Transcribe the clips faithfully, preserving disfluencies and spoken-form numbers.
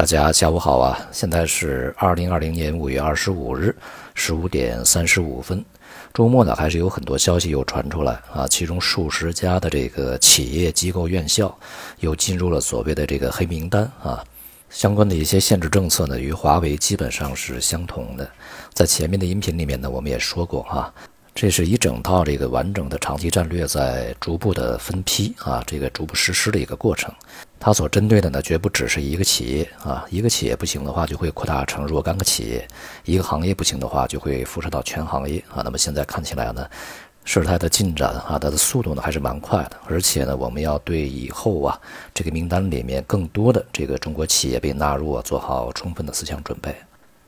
大家下午好啊！现在是二零二零年五月二十五日十五点三十五分。周末呢，还是有很多消息又传出来啊，其中数十家的这个企业、机构、院校又进入了所谓的这个黑名单啊。相关的一些限制政策呢，与华为基本上是相同的。在前面的音频里面呢，我们也说过啊，这是一整套这个完整的长期战略在逐步的分批啊，这个逐步实施的一个过程。它所针对的呢，绝不只是一个企业啊，一个企业不行的话，就会扩大成若干个企业；一个行业不行的话，就会辐射到全行业啊。那么现在看起来呢，事态的进展啊，它的速度呢还是蛮快的，而且呢，我们要对以后啊这个名单里面更多的这个中国企业被纳入啊，做好充分的思想准备。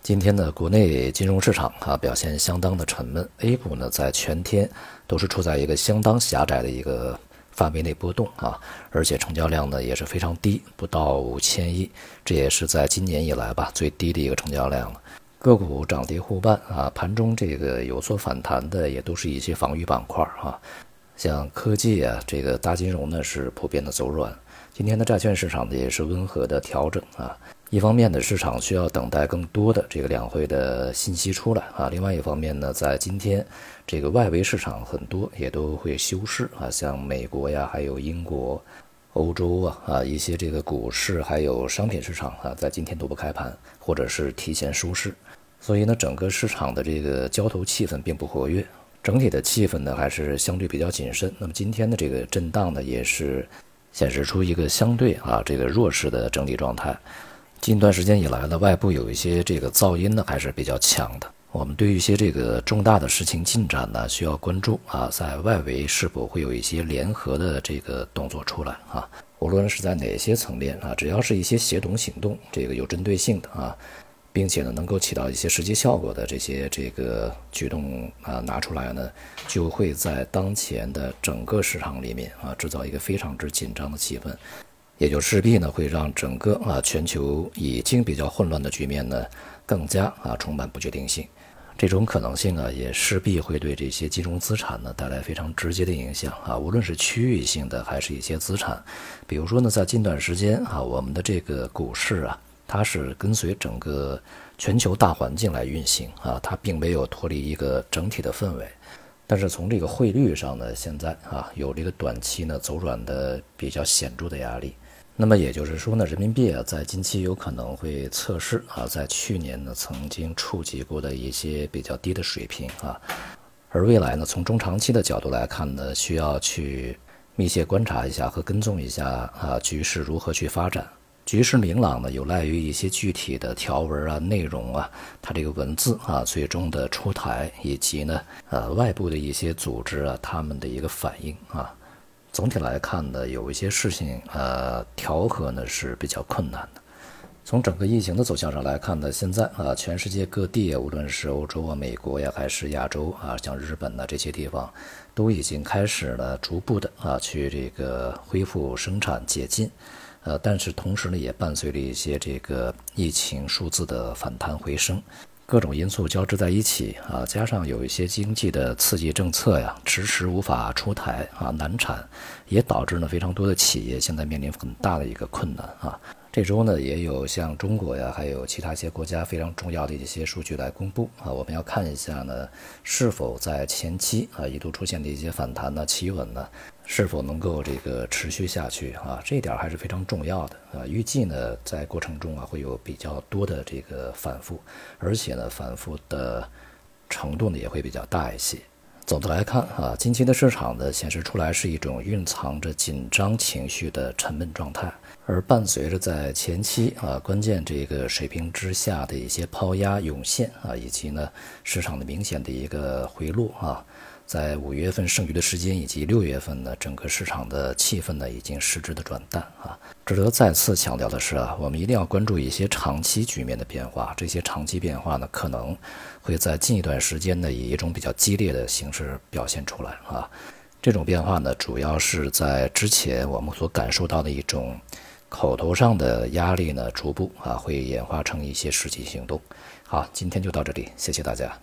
今天呢，国内金融市场啊表现相当的沉闷 ，A 股呢在全天都是处在一个相当狭窄的一个范围内波动啊，而且成交量呢也是非常低，不到五千亿，这也是在今年以来吧最低的一个成交量了。个股涨跌互半啊，盘中这个有所反弹的也都是一些防御板块啊，像科技啊，这个大金融呢是普遍的走软。今天的债券市场呢也是温和的调整啊。一方面呢，市场需要等待更多的这个两会的信息出来啊；另外一方面呢，在今天这个外围市场很多也都会休市啊，像美国呀，还有英国、欧洲啊啊一些这个股市还有商品市场啊，在今天都不开盘，或者是提前收市，所以呢，整个市场的这个交投气氛并不活跃，整体的气氛呢还是相对比较谨慎。那么今天的这个震荡呢，也是显示出一个相对啊这个弱势的整体状态。近段时间以来呢，外部有一些这个噪音呢还是比较强的。我们对于一些这个重大的事情进展呢，需要关注啊，在外围是否会有一些联合的这个动作出来啊？无论是在哪些层面啊，只要是一些协同行动，这个有针对性的啊，并且呢能够起到一些实际效果的这些这个举动啊拿出来呢，就会在当前的整个市场里面啊，制造一个非常之紧张的气氛。也就势必呢会让整个啊全球已经比较混乱的局面呢更加啊充满不确定性，这种可能性啊也势必会对这些金融资产呢带来非常直接的影响啊，无论是区域性的还是一些资产，比如说呢在近段时间啊，我们的这个股市啊，它是跟随整个全球大环境来运行啊，它并没有脱离一个整体的氛围。但是从这个汇率上呢，现在啊有这个短期呢走软的比较显著的压力。那么也就是说呢，人民币啊，在近期有可能会测试啊，在去年呢曾经触及过的一些比较低的水平啊，而未来呢，从中长期的角度来看呢，需要去密切观察一下和跟踪一下啊，局势如何去发展。局势明朗呢，有赖于一些具体的条文啊、内容啊，它这个文字啊最终的出台，以及呢，呃，外部的一些组织啊，他们的一个反应啊。总体来看呢，有一些事情呃调和呢是比较困难的。从整个疫情的走向上来看呢，现在啊全世界各地，无论是欧洲啊、美国呀，还是亚洲啊，像日本呢、啊、这些地方，都已经开始了逐步的啊去这个恢复生产解禁，呃，但是同时呢也伴随着一些这个疫情数字的反弹回升。各种因素交织在一起啊，加上有一些经济的刺激政策呀，迟迟无法出台啊，难产，也导致呢非常多的企业现在面临很大的一个困难啊。这周呢也有像中国呀，还有其他一些国家非常重要的一些数据来公布啊，我们要看一下呢，是否在前期啊一度出现的一些反弹呢、企稳呢，是否能够这个持续下去啊，这一点还是非常重要的啊。预计呢在过程中啊会有比较多的这个反复，而且呢反复的程度呢也会比较大一些。总的来看啊，近期的市场呢显示出来是一种蕴藏着紧张情绪的沉闷状态，而伴随着在前期啊关键这个水平之下的一些抛压涌现啊，以及呢市场的明显的一个回落啊，在五月份剩余的时间以及六月份呢，整个市场的气氛呢已经实质的转淡啊。值得再次强调的是啊，我们一定要关注一些长期局面的变化，这些长期变化呢可能会在近一段时间呢以一种比较激烈的形式表现出来啊。这种变化呢主要是在之前我们所感受到的一种口头上的压力呢逐步啊会演化成一些实际行动。好，今天就到这里，谢谢大家。